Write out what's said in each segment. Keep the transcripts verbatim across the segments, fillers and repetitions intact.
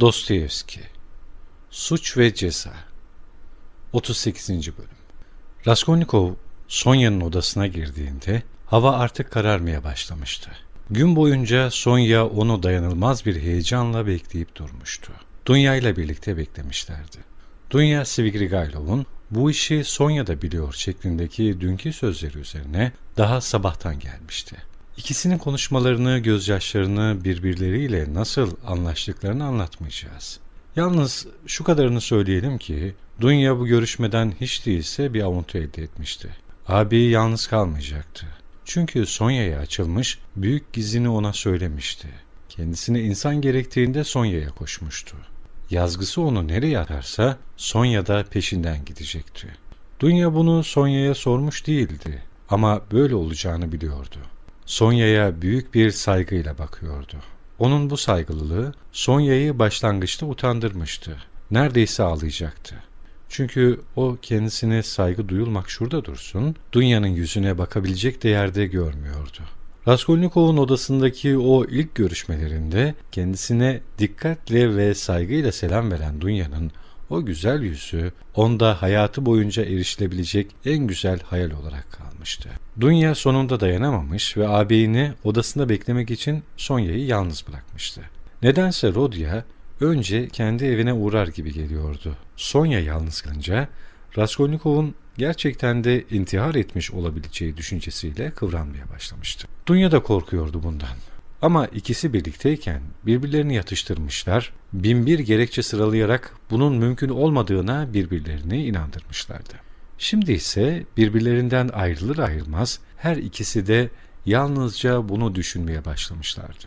Dostoyevski, Suç ve Ceza, otuz sekizinci Bölüm. Raskolnikov, Sonya'nın odasına girdiğinde hava artık kararmaya başlamıştı. Gün boyunca Sonya onu dayanılmaz bir heyecanla bekleyip durmuştu. Dunya ile birlikte beklemişlerdi. Dunya, Svigrigailov'un bu işi Sonya da biliyor şeklindeki dünkü sözleri üzerine daha sabahtan gelmişti. İkisinin konuşmalarını, gözyaşlarını, birbirleriyle nasıl anlaştıklarını anlatmayacağız. Yalnız şu kadarını söyleyelim ki Dunya bu görüşmeden hiç değilse bir avuntu elde etmişti. Abi yalnız kalmayacaktı. Çünkü Sonya'ya açılmış, büyük gizini ona söylemişti. Kendisine insan gerektiğinde Sonya'ya koşmuştu. Yazgısı onu nereye atarsa Sonya da peşinden gidecekti. Dunya bunu Sonya'ya sormuş değildi ama böyle olacağını biliyordu. Sonya'ya büyük bir saygıyla bakıyordu. Onun bu saygılılığı Sonya'yı başlangıçta utandırmıştı. Neredeyse ağlayacaktı. Çünkü o kendisine saygı duyulmak şurada dursun, Dunya'nın yüzüne bakabilecek değerde görmüyordu. Raskolnikov'un odasındaki o ilk görüşmelerinde kendisine dikkatle ve saygıyla selam veren Dunya'nın o güzel yüzü onda hayatı boyunca erişilebilecek en güzel hayal olarak kalmıştı. Dunya sonunda dayanamamış ve ağabeyini odasında beklemek için Sonya'yı yalnız bırakmıştı. Nedense Rodya önce kendi evine uğrar gibi geliyordu. Sonya yalnız kalınca Raskolnikov'un gerçekten de intihar etmiş olabileceği düşüncesiyle kıvranmaya başlamıştı. Dunya da korkuyordu bundan. Ama ikisi birlikteyken birbirlerini yatıştırmışlar, binbir gerekçe sıralayarak bunun mümkün olmadığına birbirlerini inandırmışlardı. Şimdi ise birbirlerinden ayrılır ayrılmaz her ikisi de yalnızca bunu düşünmeye başlamışlardı.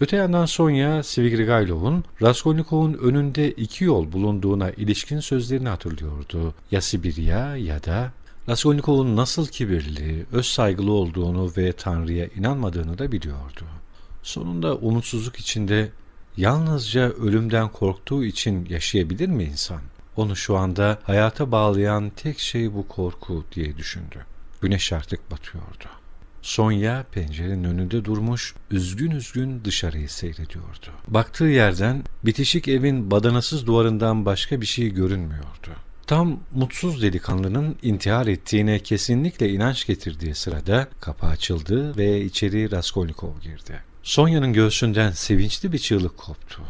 Öte yandan Sonya, Svidrigaylov'un Raskolnikov'un önünde iki yol bulunduğuna ilişkin sözlerini hatırlıyordu. Ya Sibirya ya da... Raskolnikov'un nasıl kibirli, öz saygılı olduğunu ve Tanrı'ya inanmadığını da biliyordu. Sonunda umutsuzluk içinde yalnızca ölümden korktuğu için yaşayabilir mi insan? Onu şu anda hayata bağlayan tek şey bu korku diye düşündü. Güneş artık batıyordu. Sonya pencerenin önünde durmuş, üzgün üzgün dışarıyı seyrediyordu. Baktığı yerden bitişik evin badanasız duvarından başka bir şey görünmüyordu. Tam mutsuz delikanlının intihar ettiğine kesinlikle inanç getirdiği sırada kapı açıldı ve içeri Raskolnikov girdi. Sonya'nın göğsünden sevinçli bir çığlık koptu.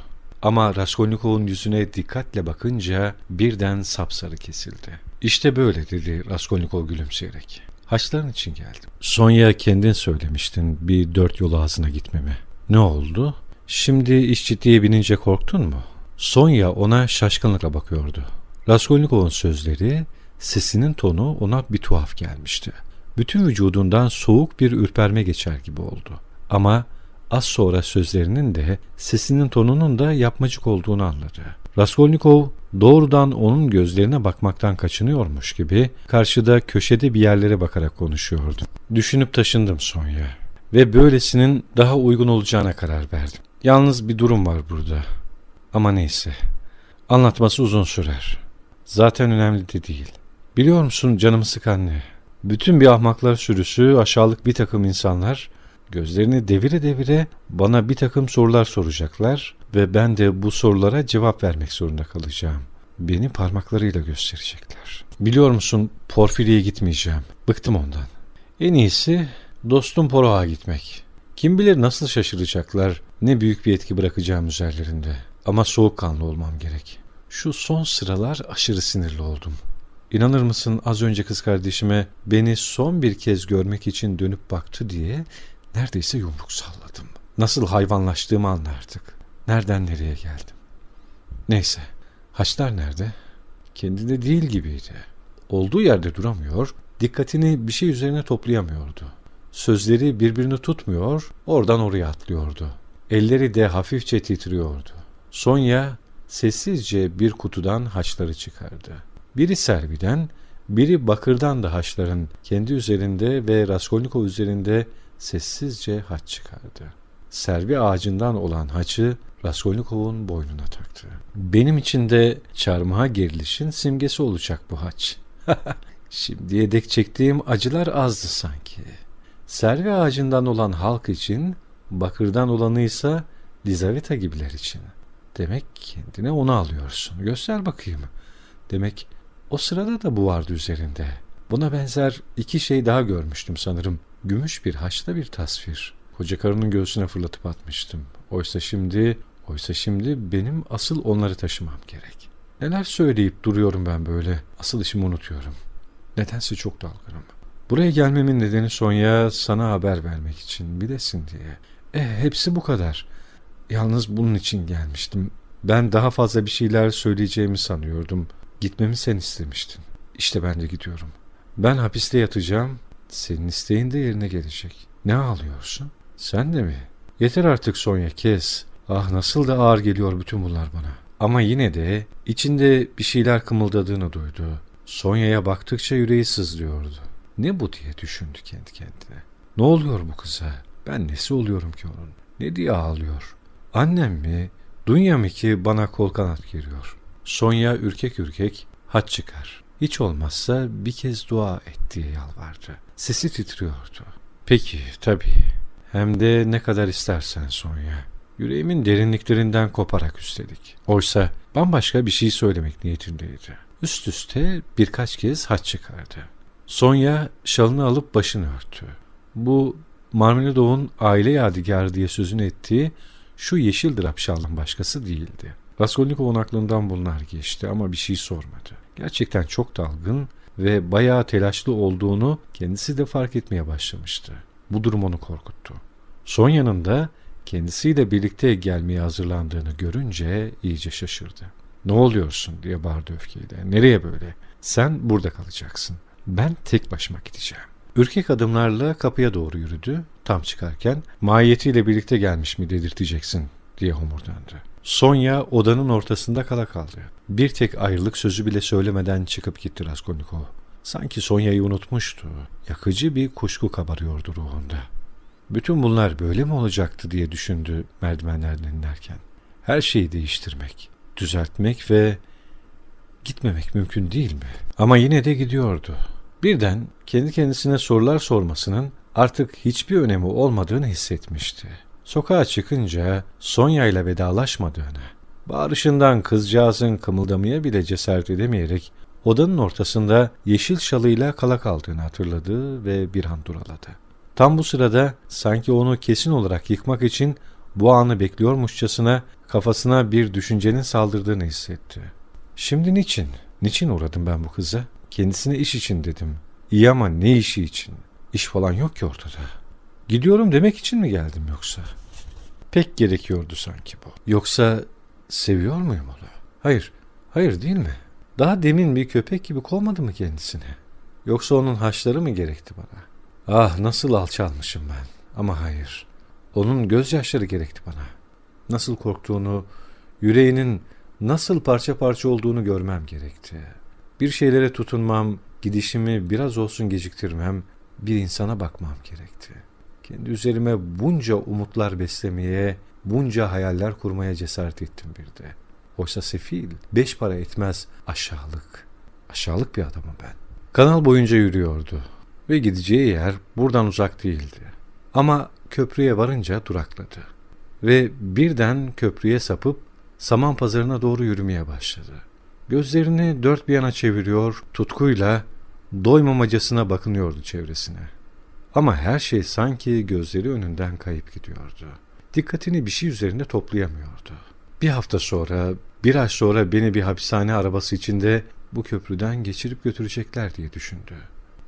Ama Raskolnikov'un yüzüne dikkatle bakınca birden sapsarı kesildi. "İşte böyle," dedi Raskolnikov gülümseyerek. "Haçların için geldim. Sonya, kendin söylemiştin bir dört yol ağzına gitmemi. Ne oldu? Şimdi iş ciddiye binince korktun mu?" Sonya ona şaşkınlıkla bakıyordu. Raskolnikov'un sözleri, sesinin tonu ona bir tuhaf gelmişti. Bütün vücudundan soğuk bir ürperme geçer gibi oldu. Ama az sonra sözlerinin de, sesinin tonunun da yapmacık olduğunu anladı. Raskolnikov doğrudan onun gözlerine bakmaktan kaçınıyormuş gibi karşıda köşede bir yerlere bakarak konuşuyordu. "Düşünüp taşındım Sonya ve böylesinin daha uygun olacağına karar verdim. Yalnız bir durum var burada. Ama neyse, anlatması uzun sürer. Zaten önemli de değil. Biliyor musun canımı sıkan ne? Bütün bir ahmaklar sürüsü, aşağılık bir takım insanlar gözlerini devire devire bana bir takım sorular soracaklar ve ben de bu sorulara cevap vermek zorunda kalacağım. Beni parmaklarıyla gösterecekler. Biliyor musun, Porfiri'ye gitmeyeceğim. Bıktım ondan. En iyisi dostum Poroğa gitmek. Kim bilir nasıl şaşıracaklar, ne büyük bir etki bırakacağım üzerlerinde. Ama soğukkanlı olmam gerek. Şu son sıralar aşırı sinirli oldum. İnanır mısın, az önce kız kardeşime beni son bir kez görmek için dönüp baktı diye neredeyse yumruk salladım. Nasıl hayvanlaştığımı anla artık. Nereden nereye geldim. Neyse, haçlar nerede? Kendinde değil gibiydi. Olduğu yerde duramıyor, dikkatini bir şey üzerine toplayamıyordu. Sözleri birbirini tutmuyor, oradan oraya atlıyordu. Elleri de hafifçe titriyordu. Sonya sessizce bir kutudan haçları çıkardı. Biri serviden, biri bakırdan da haçların kendi üzerinde ve Raskolnikov üzerinde sessizce haç çıkardı. Servi ağacından olan haçı Raskolnikov'un boynuna taktı. Benim için de çarmıha gerilişin simgesi olacak bu haç. Şimdiye dek çektiğim acılar azdı sanki. Servi ağacından olan halk için, bakırdan olanıysa Lizaveta gibiler için. Demek kendine onu alıyorsun. Göster bakayım. Demek o sırada da bu vardı üzerinde. Buna benzer iki şey daha görmüştüm sanırım. Gümüş bir haçta bir tasvir. Koca karının göğsüne fırlatıp atmıştım. Oysa şimdi, oysa şimdi benim asıl onları taşımam gerek. Neler söyleyip duruyorum ben böyle. Asıl işimi unutuyorum. Nedense çok dalgınım. Buraya gelmemin nedeni Sonya, sana haber vermek için, bilesin diye. E, hepsi bu kadar. Yalnız bunun için gelmiştim. Ben daha fazla bir şeyler söyleyeceğimi sanıyordum. Gitmemi sen istemiştin. İşte ben de gidiyorum. Ben hapiste yatacağım. Senin isteğin de yerine gelecek. Ne ağlıyorsun? Sen de mi? Yeter artık Sonya, kes. Ah, nasıl da ağır geliyor bütün bunlar bana. Ama yine de içinde bir şeyler kımıldadığını duydu. Sonya'ya baktıkça yüreği sızlıyordu. Ne bu diye düşündü kendi kendine. Ne oluyor bu kıza? Ben nesi oluyorum ki onun? Ne diye ağlıyor? Annem mi? Dünya mı ki bana kol kanat geriyor? Sonya ürkek ürkek haç çıkar. Hiç olmazsa bir kez dua et diye yalvardı. Sesi titriyordu. Peki, tabii. Hem de ne kadar istersen Sonya. Yüreğimin derinliklerinden koparak üstelik. Oysa bambaşka bir şey söylemek niyetindeydi. Üst üste birkaç kez haç çıkardı. Sonya şalını alıp başını örttü. Bu Marmeladov'un aile yadigarı diye sözünü ettiği şu yeşil drap şalının başkası değildi. Raskolnikov'un aklından bunlar geçti ama bir şey sormadı. Gerçekten çok dalgın ve bayağı telaşlı olduğunu kendisi de fark etmeye başlamıştı. Bu durum onu korkuttu. Sonya'nın da kendisiyle birlikte gelmeye hazırlandığını görünce iyice şaşırdı. "Ne oluyorsun?" diye bağırdı öfkeyle. "Nereye böyle? Sen burada kalacaksın. Ben tek başıma gideceğim." Ürkek adımlarla kapıya doğru yürüdü. Tam çıkarken "Mahiyetiyle birlikte gelmiş mi dedirteceksin?" diye homurdandı. Sonya odanın ortasında kala kaldı. Bir tek ayrılık sözü bile söylemeden çıkıp gitti Raskolnikov. Sanki Sonya'yı unutmuştu. Yakıcı bir kuşku kabarıyordu ruhunda. Bütün bunlar böyle mi olacaktı diye düşündü merdivenlerden inerken. Her şeyi değiştirmek, düzeltmek ve gitmemek mümkün değil mi? Ama yine de gidiyordu. Birden kendi kendisine sorular sormasının artık hiçbir önemi olmadığını hissetmişti. Sokağa çıkınca Sonya ile vedalaşmadığını, bağırışından kızcağızın kımıldamaya bile cesaret edemeyerek odanın ortasında yeşil şalıyla kala kaldığını hatırladı ve bir an duraladı. Tam bu sırada sanki onu kesin olarak yıkmak için bu anı bekliyormuşçasına kafasına bir düşüncenin saldırdığını hissetti. Şimdi niçin? Niçin uğradım ben bu kıza? Kendisine iş için dedim. İyi ama ne işi için? İş falan yok ki ortada. Gidiyorum demek için mi geldim yoksa? Pek gerekiyordu sanki bu. Yoksa seviyor muyum onu? Hayır, hayır değil mi? Daha demin bir köpek gibi kovmadı mı kendisini? Yoksa onun haçları mı gerekti bana? Ah, nasıl alçalmışım ben. Ama hayır. Onun gözyaşları gerekti bana. Nasıl korktuğunu, yüreğinin nasıl parça parça olduğunu görmem gerekti. Bir şeylere tutunmam, gidişimi biraz olsun geciktirmem, bir insana bakmam gerekti. Kendi üzerime bunca umutlar beslemeye, bunca hayaller kurmaya cesaret ettim bir de. Oysa sefil, beş para etmez aşağılık. Aşağılık bir adamım ben. Kanal boyunca yürüyordu ve gideceği yer buradan uzak değildi. Ama köprüye varınca durakladı ve birden köprüye sapıp saman pazarına doğru yürümeye başladı. Gözlerini dört bir yana çeviriyor, tutkuyla doymamacasına bakınıyordu çevresine. Ama her şey sanki gözleri önünden kayıp gidiyordu. Dikkatini bir şey üzerinde toplayamıyordu. Bir hafta sonra, bir ay sonra beni bir hapishane arabası içinde bu köprüden geçirip götürecekler diye düşündü.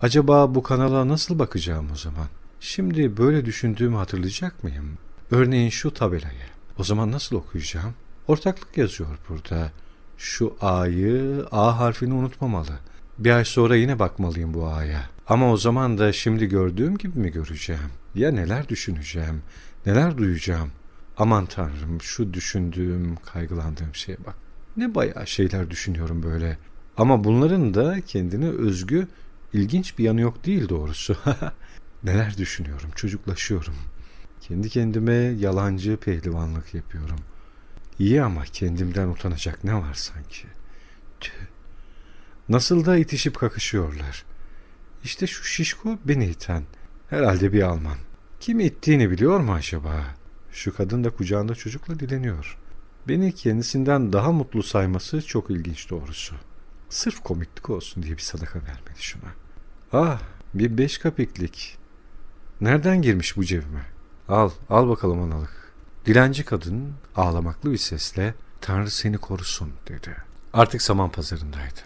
Acaba bu kanala nasıl bakacağım o zaman? Şimdi böyle düşündüğümü hatırlayacak mıyım? Örneğin şu tabelayı. O zaman nasıl okuyacağım? Ortaklık yazıyor burada. Şu A'yı, A harfini unutmamalı. Bir ay sonra yine bakmalıyım bu A'ya. Ama o zaman da şimdi gördüğüm gibi mi göreceğim? Ya neler düşüneceğim? Neler duyacağım? Aman tanrım, şu düşündüğüm, kaygılandığım şeye bak. Ne bayağı şeyler düşünüyorum böyle. Ama bunların da kendine özgü ilginç bir yanı yok değil doğrusu. Neler düşünüyorum, çocuklaşıyorum. Kendi kendime yalancı pehlivanlık yapıyorum. İyi ama kendimden utanacak ne var sanki. Tüh. Nasıl da itişip kakışıyorlar. İşte şu şişko beni iten. Herhalde bir Alman. Kim ittiğini biliyor mu acaba? Şu kadın da kucağında çocukla dileniyor. Beni kendisinden daha mutlu sayması çok ilginç doğrusu. Sırf komiklik olsun diye bir sadaka vermedi şuna. Ah, bir beş kapiklik. Nereden girmiş bu cebime? Al, al bakalım analık. Dilenci kadın ağlamaklı bir sesle "Tanrı seni korusun" dedi. Artık saman pazarındaydı.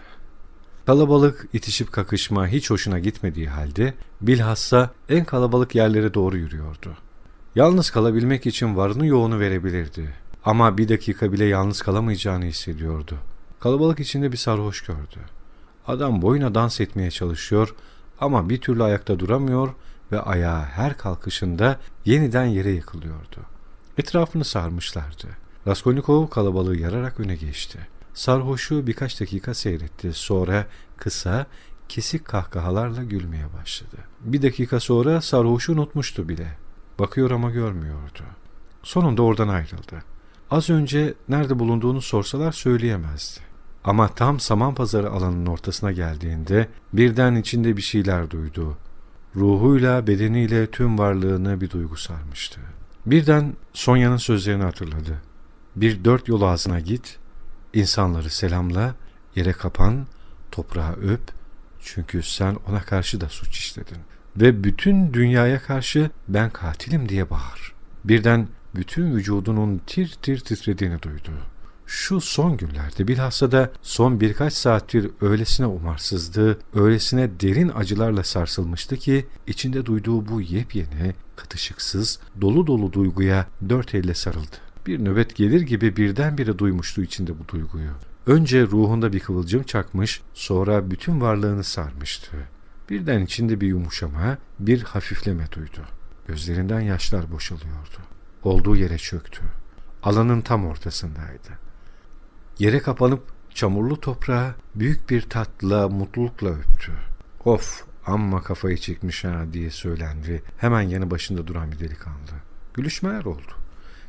Kalabalık, itişip kakışma hiç hoşuna gitmediği halde bilhassa en kalabalık yerlere doğru yürüyordu. Yalnız kalabilmek için varını yoğunu verebilirdi. Ama bir dakika bile yalnız kalamayacağını hissediyordu. Kalabalık içinde bir sarhoş gördü. Adam boyuna dans etmeye çalışıyor ama bir türlü ayakta duramıyor ve ayağı her kalkışında yeniden yere yıkılıyordu. Etrafını sarmışlardı. Raskolnikov kalabalığı yararak öne geçti. Sarhoşu birkaç dakika seyretti. Sonra kısa, kesik kahkahalarla gülmeye başladı. Bir dakika sonra sarhoşu unutmuştu bile. Bakıyor ama görmüyordu. Sonunda oradan ayrıldı. Az önce nerede bulunduğunu sorsalar söyleyemezdi. Ama tam saman pazarı alanının ortasına geldiğinde birden içinde bir şeyler duydu. Ruhuyla, bedeniyle tüm varlığını bir duygu sarmıştı. Birden Sonya'nın sözlerini hatırladı. Bir dört yol ağzına git, insanları selamla, yere kapan, toprağa öp, çünkü sen ona karşı da suç işledin. Ve bütün dünyaya karşı ben katilim diye bağır. Birden bütün vücudunun tir tir titrediğini duydu. Şu son günlerde bilhassa da son birkaç saattir öylesine umarsızdı, öylesine derin acılarla sarsılmıştı ki içinde duyduğu bu yepyeni, katışıksız, dolu dolu duyguya dört elle sarıldı. Bir nöbet gelir gibi birdenbire duymuştu içinde bu duyguyu. Önce ruhunda bir kıvılcım çakmış, sonra bütün varlığını sarmıştı. Birden içinde bir yumuşama, bir hafifleme duydu. Gözlerinden yaşlar boşalıyordu. Olduğu yere çöktü. Alanın tam ortasındaydı. Yere kapanıp çamurlu toprağa büyük bir tatla, mutlulukla öptü. "Of, amma kafayı çekmiş ha" diye söylendi. Hemen yanı başında duran bir delikanlı. Gülüşmeler oldu.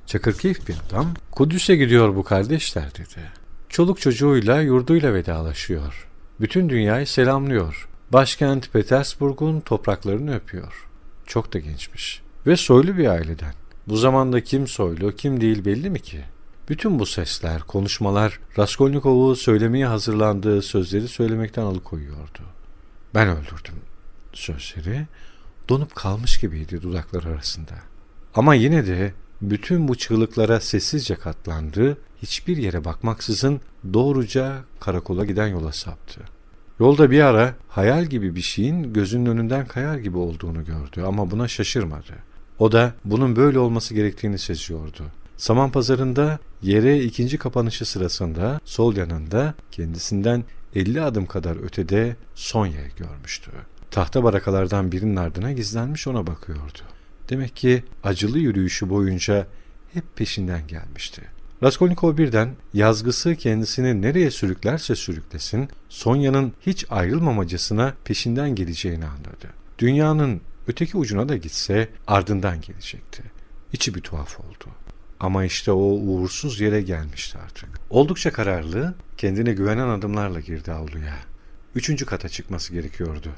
Çakır keyif bir adam, "Kudüs'e gidiyor bu kardeşler" dedi. Çoluk çocuğuyla, yurduyla vedalaşıyor. Bütün dünyayı selamlıyor. Başkent Petersburg'un topraklarını öpüyor. Çok da gençmiş. Ve soylu bir aileden. Bu zamanda kim soylu, kim değil belli mi ki? Bütün bu sesler, konuşmalar Raskolnikov'u söylemeye hazırlandığı sözleri söylemekten alıkoyuyordu. "Ben öldürdüm" sözleri donup kalmış gibiydi dudakları arasında. Ama yine de bütün bu çığlıklara sessizce katlandı, hiçbir yere bakmaksızın doğruca karakola giden yola saptı. Yolda bir ara hayal gibi bir şeyin gözünün önünden kayar gibi olduğunu gördü ama buna şaşırmadı. O da bunun böyle olması gerektiğini seziyordu. Saman pazarında yere ikinci kapanışı sırasında sol yanında kendisinden elli adım kadar ötede Sonya'yı görmüştü. Tahta barakalardan birinin ardına gizlenmiş ona bakıyordu. Demek ki acılı yürüyüşü boyunca hep peşinden gelmişti. Raskolnikov birden yazgısı kendisini nereye sürüklerse sürüklesin Sonya'nın hiç ayrılmamacasına peşinden geleceğini anladı. Dünyanın öteki ucuna da gitse ardından gelecekti. İçi bir tuhaf oldu. Ama işte o uğursuz yere gelmişti artık. Oldukça kararlı, kendine güvenen adımlarla girdi avluya. Üçüncü kata çıkması gerekiyordu.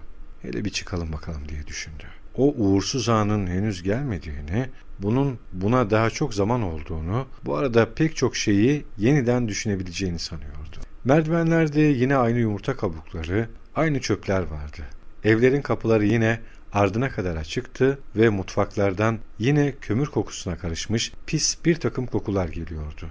Hele bir çıkalım bakalım diye düşündü. O uğursuz anın henüz gelmediğini, bunun buna daha çok zaman olduğunu, bu arada pek çok şeyi yeniden düşünebileceğini sanıyordu. Merdivenlerde yine aynı yumurta kabukları, aynı çöpler vardı. Evlerin kapıları yine ardına kadar açıktı ve mutfaklardan yine kömür kokusuna karışmış pis bir takım kokular geliyordu.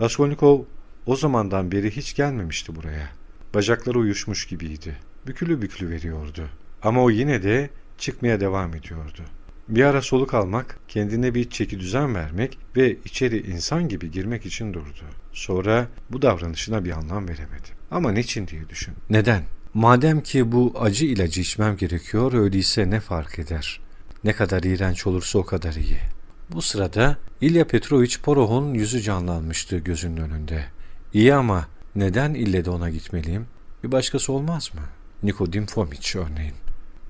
Raskolnikov o zamandan beri hiç gelmemişti buraya. Bacakları uyuşmuş gibiydi. Bükülü bükülü veriyordu. Ama o yine de çıkmaya devam ediyordu. Bir ara soluk almak, kendine bir çekidüzen vermek ve içeri insan gibi girmek için durdu. Sonra bu davranışına bir anlam veremedi. Ama niçin diye düşün. Neden? Madem ki bu acı ilacı içmem gerekiyor, öyleyse ne fark eder? Ne kadar iğrenç olursa o kadar iyi. Bu sırada İlya Petroviç Poroğ'un yüzü canlanmıştı gözünün önünde. İyi ama neden ille de ona gitmeliyim? Bir başkası olmaz mı? Nikodim Fomiç örneğin.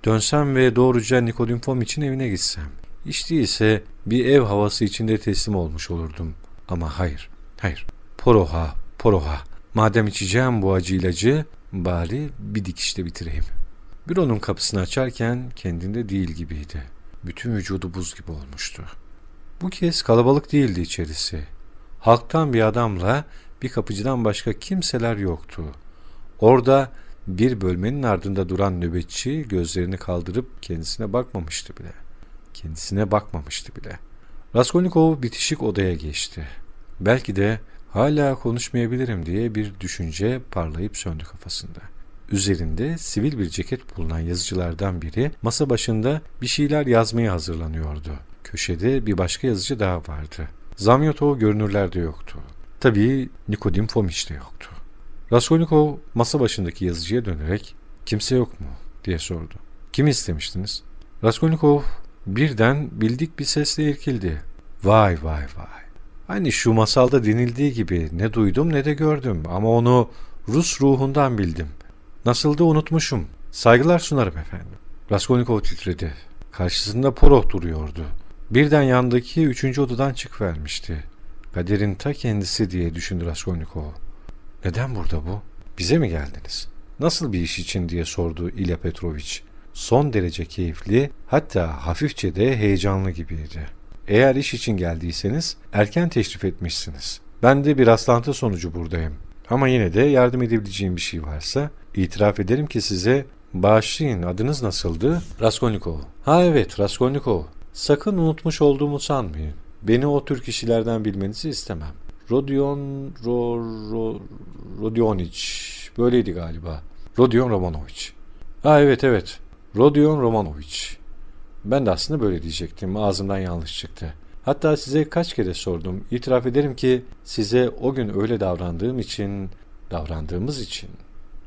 Dönsem ve doğruca Nikodim Fomiç'in evine gitsem. Hiç değilse bir ev havası içinde teslim olmuş olurdum. Ama hayır, hayır. Poroğa, Poroğa. Madem içeceğim bu acı ilacı, bari bir dikişte bitireyim. Büronun kapısını açarken kendinde değil gibiydi. Bütün vücudu buz gibi olmuştu. Bu kez kalabalık değildi içerisi. Halktan bir adamla bir kapıcıdan başka kimseler yoktu. Orada bir bölmenin ardında duran nöbetçi gözlerini kaldırıp kendisine bakmamıştı bile. Kendisine bakmamıştı bile. Raskolnikov bitişik odaya geçti. Belki de hala konuşmayabilirim diye bir düşünce parlayıp söndü kafasında. Üzerinde sivil bir ceket bulunan yazıcılardan biri masa başında bir şeyler yazmaya hazırlanıyordu. Köşede bir başka yazıcı daha vardı. Zamyotov görünürlerde yoktu. Tabii Nikodim Fomiç de yoktu. Raskolnikov masa başındaki yazıcıya dönerek "Kimse yok mu?" diye sordu. "Kimi istemiştiniz?" Raskolnikov birden bildik bir sesle irkildi. "Vay vay vay. Hani şu masalda denildiği gibi ne duydum ne de gördüm ama onu Rus ruhundan bildim. Nasıl da unutmuşum. Saygılar sunarım efendim." Raskolnikov titredi. Karşısında Porfiri duruyordu. Birden yandaki üçüncü odadan çıkıvermişti. Kaderin ta kendisi diye düşündü Raskolnikov. Neden burada bu? Bize mi geldiniz? Nasıl bir iş için diye sordu İlya Petroviç. Son derece keyifli, hatta hafifçe de heyecanlı gibiydi. Eğer iş için geldiyseniz erken teşrif etmişsiniz. Ben de bir rastlantı sonucu buradayım. Ama yine de yardım edebileceğim bir şey varsa itiraf ederim ki size bağışlayın. Adınız nasıldı? Raskolnikov. Ha evet, Raskolnikov. Sakın unutmuş olduğumu sanmayın. Beni o tür kişilerden bilmenizi istemem. Rodion Ro, Ro, Rodioniç. Böyleydi galiba. Rodion Romanoviç. Ha evet evet. Rodion Romanoviç. Ben de aslında böyle diyecektim. Ağzımdan yanlış çıktı. Hatta size kaç kere sordum. İtiraf ederim ki size o gün öyle davrandığım için, davrandığımız için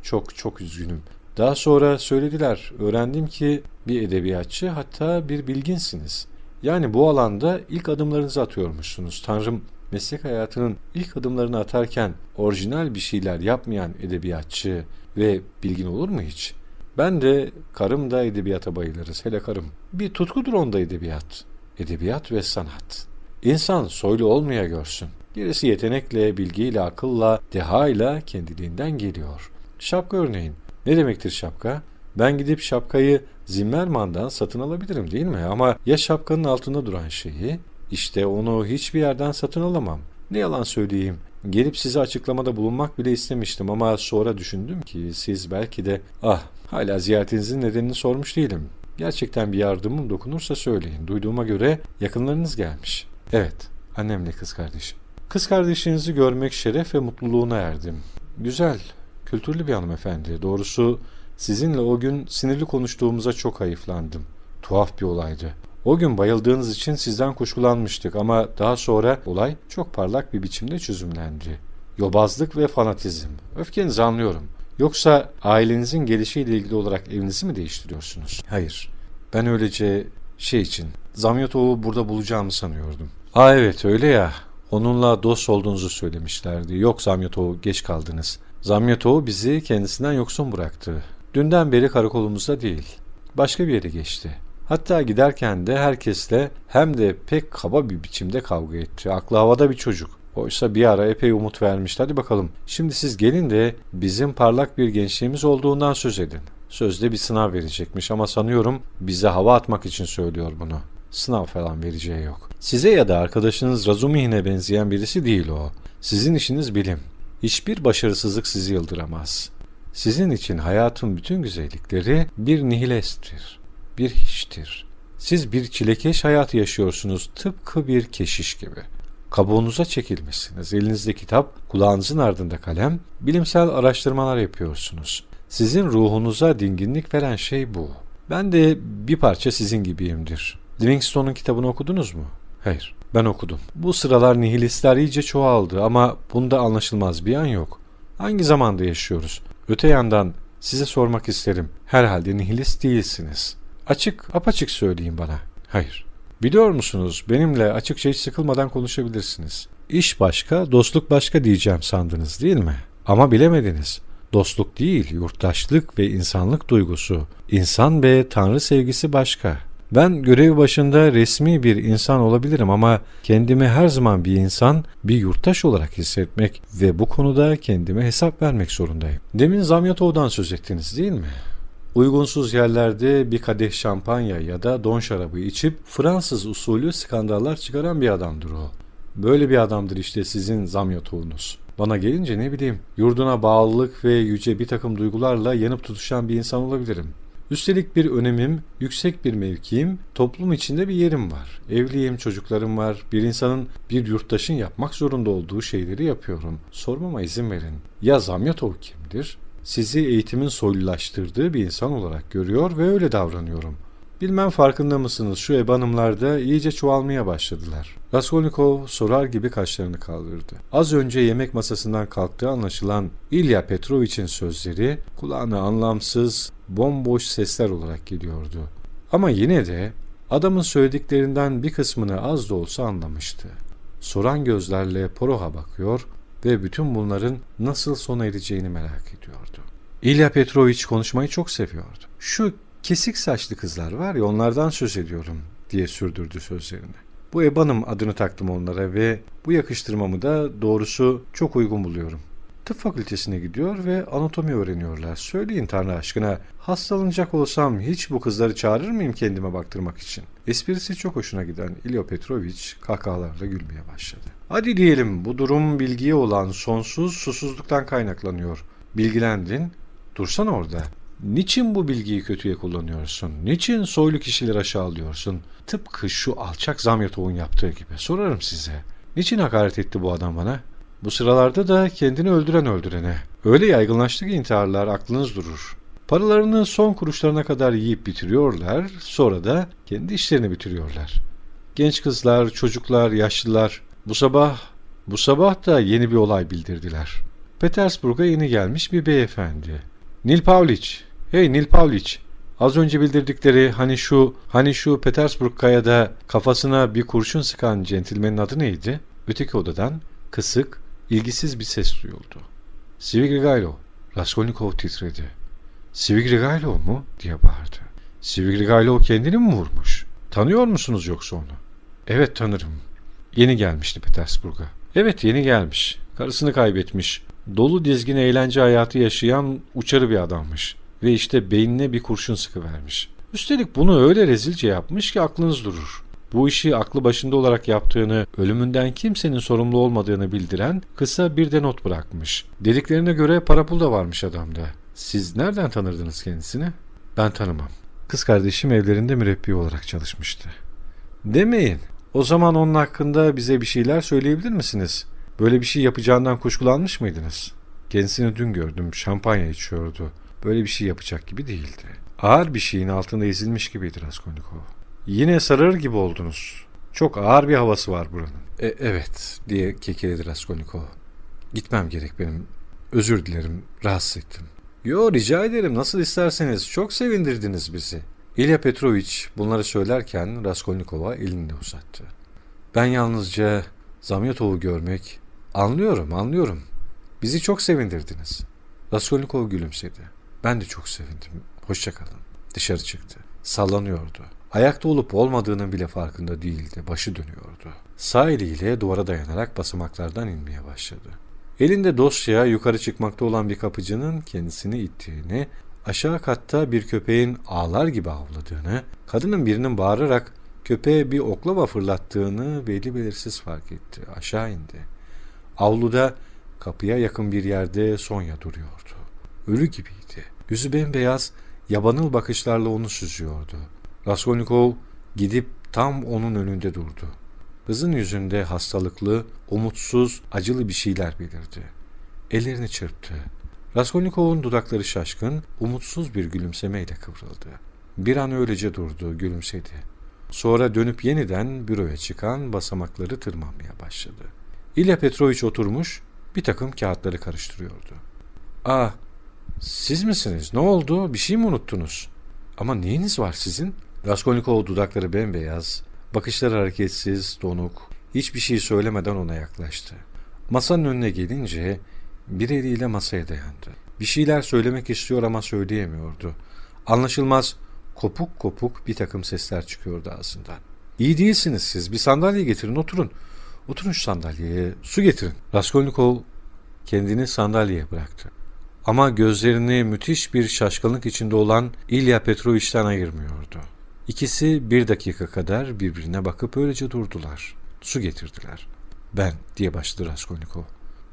çok çok üzgünüm. Daha sonra söylediler. Öğrendim ki bir edebiyatçı, hatta bir bilginsiniz. Yani bu alanda ilk adımlarınızı atıyormuşsunuz. Tanrım, meslek hayatının ilk adımlarını atarken orijinal bir şeyler yapmayan edebiyatçı ve bilgin olur mu hiç? Ben de, karım da edebiyata bayılırız. Hele karım. Bir tutkudur onda edebiyat. Edebiyat ve sanat. İnsan soylu olmaya görsün. Gerisi yetenekle, bilgiyle, akılla, dehayla kendiliğinden geliyor. Şapka örneğin. Ne demektir şapka? Ben gidip şapkayı Zimmerman'dan satın alabilirim değil mi? Ama ya şapkanın altında duran şeyi? İşte onu hiçbir yerden satın alamam. Ne yalan söyleyeyim. Gelip size açıklamada bulunmak bile istemiştim ama sonra düşündüm ki siz belki de... Ah, hala ziyaretinizin nedenini sormuş değilim. Gerçekten bir yardımım dokunursa söyleyin. Duyduğuma göre yakınlarınız gelmiş. Evet, annemle kız kardeşim. Kız kardeşinizi görmek şeref ve mutluluğuna erdim. Güzel, kültürlü bir hanımefendi. Doğrusu sizinle o gün sinirli konuştuğumuza çok hayıflandım. Tuhaf bir olaydı. O gün bayıldığınız için sizden kuşkulanmıştık ama daha sonra olay çok parlak bir biçimde çözümlendi. Yobazlık ve fanatizm. Öfkenizi anlıyorum. Yoksa ailenizin gelişiyle ilgili olarak evinizi mi değiştiriyorsunuz? Hayır. Ben öylece şey için, Zamyotov'u burada bulacağımı sanıyordum. Aa evet öyle ya. Onunla dost olduğunuzu söylemişlerdi. Yok Zamyotov, geç kaldınız. Zamyotov bizi kendisinden yoksun bıraktı. Dünden beri karakolumuzda değil. Başka bir yere geçti. Hatta giderken de herkesle hem de pek kaba bir biçimde kavga etti. Aklı havada bir çocuk. Oysa bir ara epey umut vermişti. Hadi bakalım. Şimdi siz gelin de bizim parlak bir gençliğimiz olduğundan söz edin. Sözde bir sınav verecekmiş ama sanıyorum bize hava atmak için söylüyor bunu. Sınav falan vereceği yok. Size ya da arkadaşınız Razumihin'e benzeyen birisi değil o. Sizin işiniz bilim. Hiçbir başarısızlık sizi yıldıramaz. Sizin için hayatın bütün güzellikleri bir nihilesttir. Bir hiçtir. Siz bir çilekeş hayatı yaşıyorsunuz tıpkı bir keşiş gibi. Kabuğunuza çekilmişsiniz. Elinizde kitap, kulağınızın ardında kalem, bilimsel araştırmalar yapıyorsunuz. Sizin ruhunuza dinginlik veren şey bu. Ben de bir parça sizin gibiyimdir. Livingstone'un kitabını okudunuz mu? Hayır, ben okudum. Bu sıralar nihilistler iyice çoğaldı ama bunda anlaşılmaz bir yan yok. Hangi zamanda yaşıyoruz? Öte yandan size sormak isterim. Herhalde nihilist değilsiniz. Açık, apaçık söyleyin bana. Hayır. Biliyor musunuz, benimle açıkça hiç sıkılmadan konuşabilirsiniz. İş başka, dostluk başka diyeceğim sandınız değil mi? Ama bilemediniz. Dostluk değil, yurttaşlık ve insanlık duygusu, insan ve Tanrı sevgisi başka. Ben görev başında resmi bir insan olabilirim ama kendimi her zaman bir insan, bir yurttaş olarak hissetmek ve bu konuda kendime hesap vermek zorundayım. Demin Zamyotov'dan söz ettiniz değil mi? Uygunsuz yerlerde bir kadeh şampanya ya da don şarabı içip Fransız usulü skandallar çıkaran bir adamdır o. Böyle bir adamdır işte sizin Zamyotov'unuz. Bana gelince ne bileyim, yurduna bağlılık ve yüce bir takım duygularla yanıp tutuşan bir insan olabilirim. Üstelik bir önemim, yüksek bir mevkiim, toplum içinde bir yerim var. Evliyim, çocuklarım var. Bir insanın, bir yurttaşın yapmak zorunda olduğu şeyleri yapıyorum. Sormama izin verin. Ya Zamyotov kimdir? Sizi eğitimin soylulaştırdığı bir insan olarak görüyor ve öyle davranıyorum. Bilmem farkında mısınız, şu ebanımlar da iyice çoğalmaya başladılar. Raskolnikov sorar gibi kaşlarını kaldırdı. Az önce yemek masasından kalktığı anlaşılan İlya Petroviç'in sözleri kulağına anlamsız, bomboş sesler olarak geliyordu. Ama yine de adamın söylediklerinden bir kısmını az da olsa anlamıştı. Soran gözlerle Poroğa bakıyor ve bütün bunların nasıl sona ereceğini merak ediyordu. İlya Petroviç konuşmayı çok seviyordu. Şu kesik saçlı kızlar var ya, onlardan söz ediyorum diye sürdürdü sözlerini. Bu ebanım adını taktım onlara ve bu yakıştırmamı da doğrusu çok uygun buluyorum. Tıp fakültesine gidiyor ve anatomi öğreniyorlar. Söyleyin Tanrı aşkına, hastalanacak olsam hiç bu kızları çağırır mıyım kendime baktırmak için? Esprisi çok hoşuna giden İlya Petroviç kahkahalarla gülmeye başladı. Hadi diyelim bu durum bilgiye olan sonsuz susuzluktan kaynaklanıyor. Bilgilendin, dursan orada. Niçin bu bilgiyi kötüye kullanıyorsun? Niçin soylu kişileri aşağılıyorsun? Tıpkı şu alçak Zamyotov'un yaptığı gibi. Sorarım size. Niçin hakaret etti bu adam bana? Bu sıralarda da kendini öldüren öldürene. Öyle yaygınlaştı ki intiharlar, aklınız durur. Paralarını son kuruşlarına kadar yiyip bitiriyorlar, sonra da kendi işlerini bitiriyorlar. Genç kızlar, çocuklar, yaşlılar. Bu sabah, bu sabah da yeni bir olay bildirdiler. Petersburg'a yeni gelmiş bir beyefendi. Nil Pavlic. Hey Nil Pavlic. Az önce bildirdikleri hani şu, hani şu Petersburg kayada kafasına bir kurşun sıkan centilmenin adı neydi? Öteki odadan kısık, ilgisiz bir ses duyuldu. Sivigrigailo. Raskolnikov titredi. Sivigrigailo mu? diye bağırdı. Sivigrigailo kendini mi vurmuş? Tanıyor musunuz yoksa onu? Evet tanırım. Yeni gelmişti Petersburg'a. Evet yeni gelmiş. Karısını kaybetmiş. Dolu dizgin eğlence hayatı yaşayan uçarı bir adammış. Ve işte beynine bir kurşun sıkıvermiş. Üstelik bunu öyle rezilce yapmış ki aklınız durur. Bu işi aklı başında olarak yaptığını, ölümünden kimsenin sorumlu olmadığını bildiren kısa bir de not bırakmış. Dediklerine göre para pul da varmış adamda. Siz nereden tanırdınız kendisini? Ben tanımam. Kız kardeşim evlerinde mürebbi olarak çalışmıştı. Demeyin. O zaman onun hakkında bize bir şeyler söyleyebilir misiniz? Böyle bir şey yapacağından kuşkulanmış mıydınız? Kendisini dün gördüm, şampanya içiyordu. Böyle bir şey yapacak gibi değildi. Ağır bir şeyin altında ezilmiş gibiydi Raskolnikov. Yine sarır gibi oldunuz. Çok ağır bir havası var buranın. E, evet diye kekeledi Raskolnikov. Gitmem gerek benim. Özür dilerim, rahatsız ettim. Yo, rica ederim, nasıl isterseniz. Çok sevindirdiniz bizi. İlya Petroviç bunları söylerken Raskolnikov'a elini uzattı. Ben yalnızca Zamyotov'u görmek... Anlıyorum, anlıyorum. Bizi çok sevindirdiniz. Raskolnikov gülümsedi. Ben de çok sevindim. Hoşça kalın. Dışarı çıktı. Sallanıyordu. Ayakta olup olmadığının bile farkında değildi. Başı dönüyordu. Sağ eliyle duvara dayanarak basamaklardan inmeye başladı. Elinde dosya yukarı çıkmakta olan bir kapıcının kendisini ittiğini, aşağı katta bir köpeğin ağlar gibi havladığını, kadının birinin bağırarak köpeğe bir oklava fırlattığını belli belirsiz fark etti. Aşağı indi. Avluda kapıya yakın bir yerde Sonya duruyordu. Ölü gibiydi. Yüzü bembeyaz, yabanıl bakışlarla onu süzüyordu. Raskolnikov gidip tam onun önünde durdu. Kızın yüzünde hastalıklı, umutsuz, acılı bir şeyler belirdi. Ellerini çırptı. Raskolnikov'un dudakları şaşkın, umutsuz bir gülümsemeyle kıvrıldı. Bir an öylece durdu, gülümsedi. Sonra dönüp yeniden büroya çıkan basamakları tırmanmaya başladı. İlya Petroviç oturmuş, bir takım kağıtları karıştırıyordu. ''Aa, siz misiniz? Ne oldu? Bir şey mi unuttunuz? Ama neyiniz var sizin?'' Raskolnikov dudakları bembeyaz, Bakışları hareketsiz, donuk, hiçbir şey söylemeden ona yaklaştı. Masanın önüne gelince bir eliyle masaya dayandı. Bir şeyler söylemek istiyor ama söyleyemiyordu. Anlaşılmaz, kopuk kopuk bir takım sesler çıkıyordu ağzından. "İyi değilsiniz siz, bir sandalye getirin oturun. Oturun şu sandalyeye, su getirin." Raskolnikov kendini sandalyeye bıraktı. Ama gözlerini müthiş bir şaşkınlık içinde olan İlya Petroviç'ten ayırmıyordu. İkisi bir dakika kadar birbirine bakıp öylece durdular. Su getirdiler. "Ben," diye başladı Raskolnikov.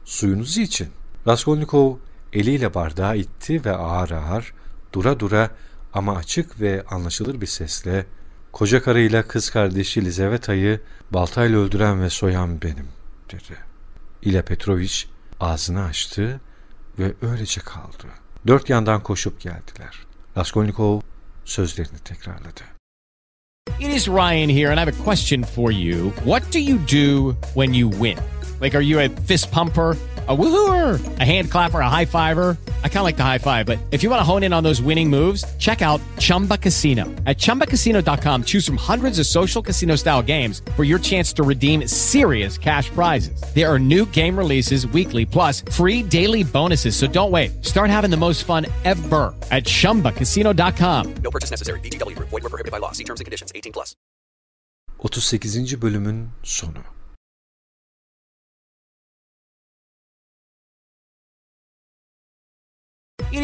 "Suyunuzu için." Raskolnikov eliyle bardağı itti ve ağır ağır, dura dura ama açık ve anlaşılır bir sesle, "Koca karıyla kız kardeşi Lizaveta'yı baltayla öldüren ve soyan benim," dedi. İlya Petroviç ağzını açtı ve öylece kaldı. Dört yandan koşup geldiler. Raskolnikov sözlerini tekrarladı. It is Ryan here and I have a question for you. What do you do when you win? Like, are you a fist pumper, a woo-hooer, a hand clapper, a high-fiver? I kind of like the high-five, but if you want to hone in on those winning moves, check out Chumba Casino. At Chumba Casino dot com, choose from hundreds of social casino-style games for your chance to redeem serious cash prizes. There are new game releases weekly, plus free daily bonuses, so don't wait. Start having the most fun ever at Chumba Casino dot com. No purchase necessary. V G W Group. Void where prohibited by law. See terms and conditions. eighteen plus. otuz sekizinci bölümün sonu. It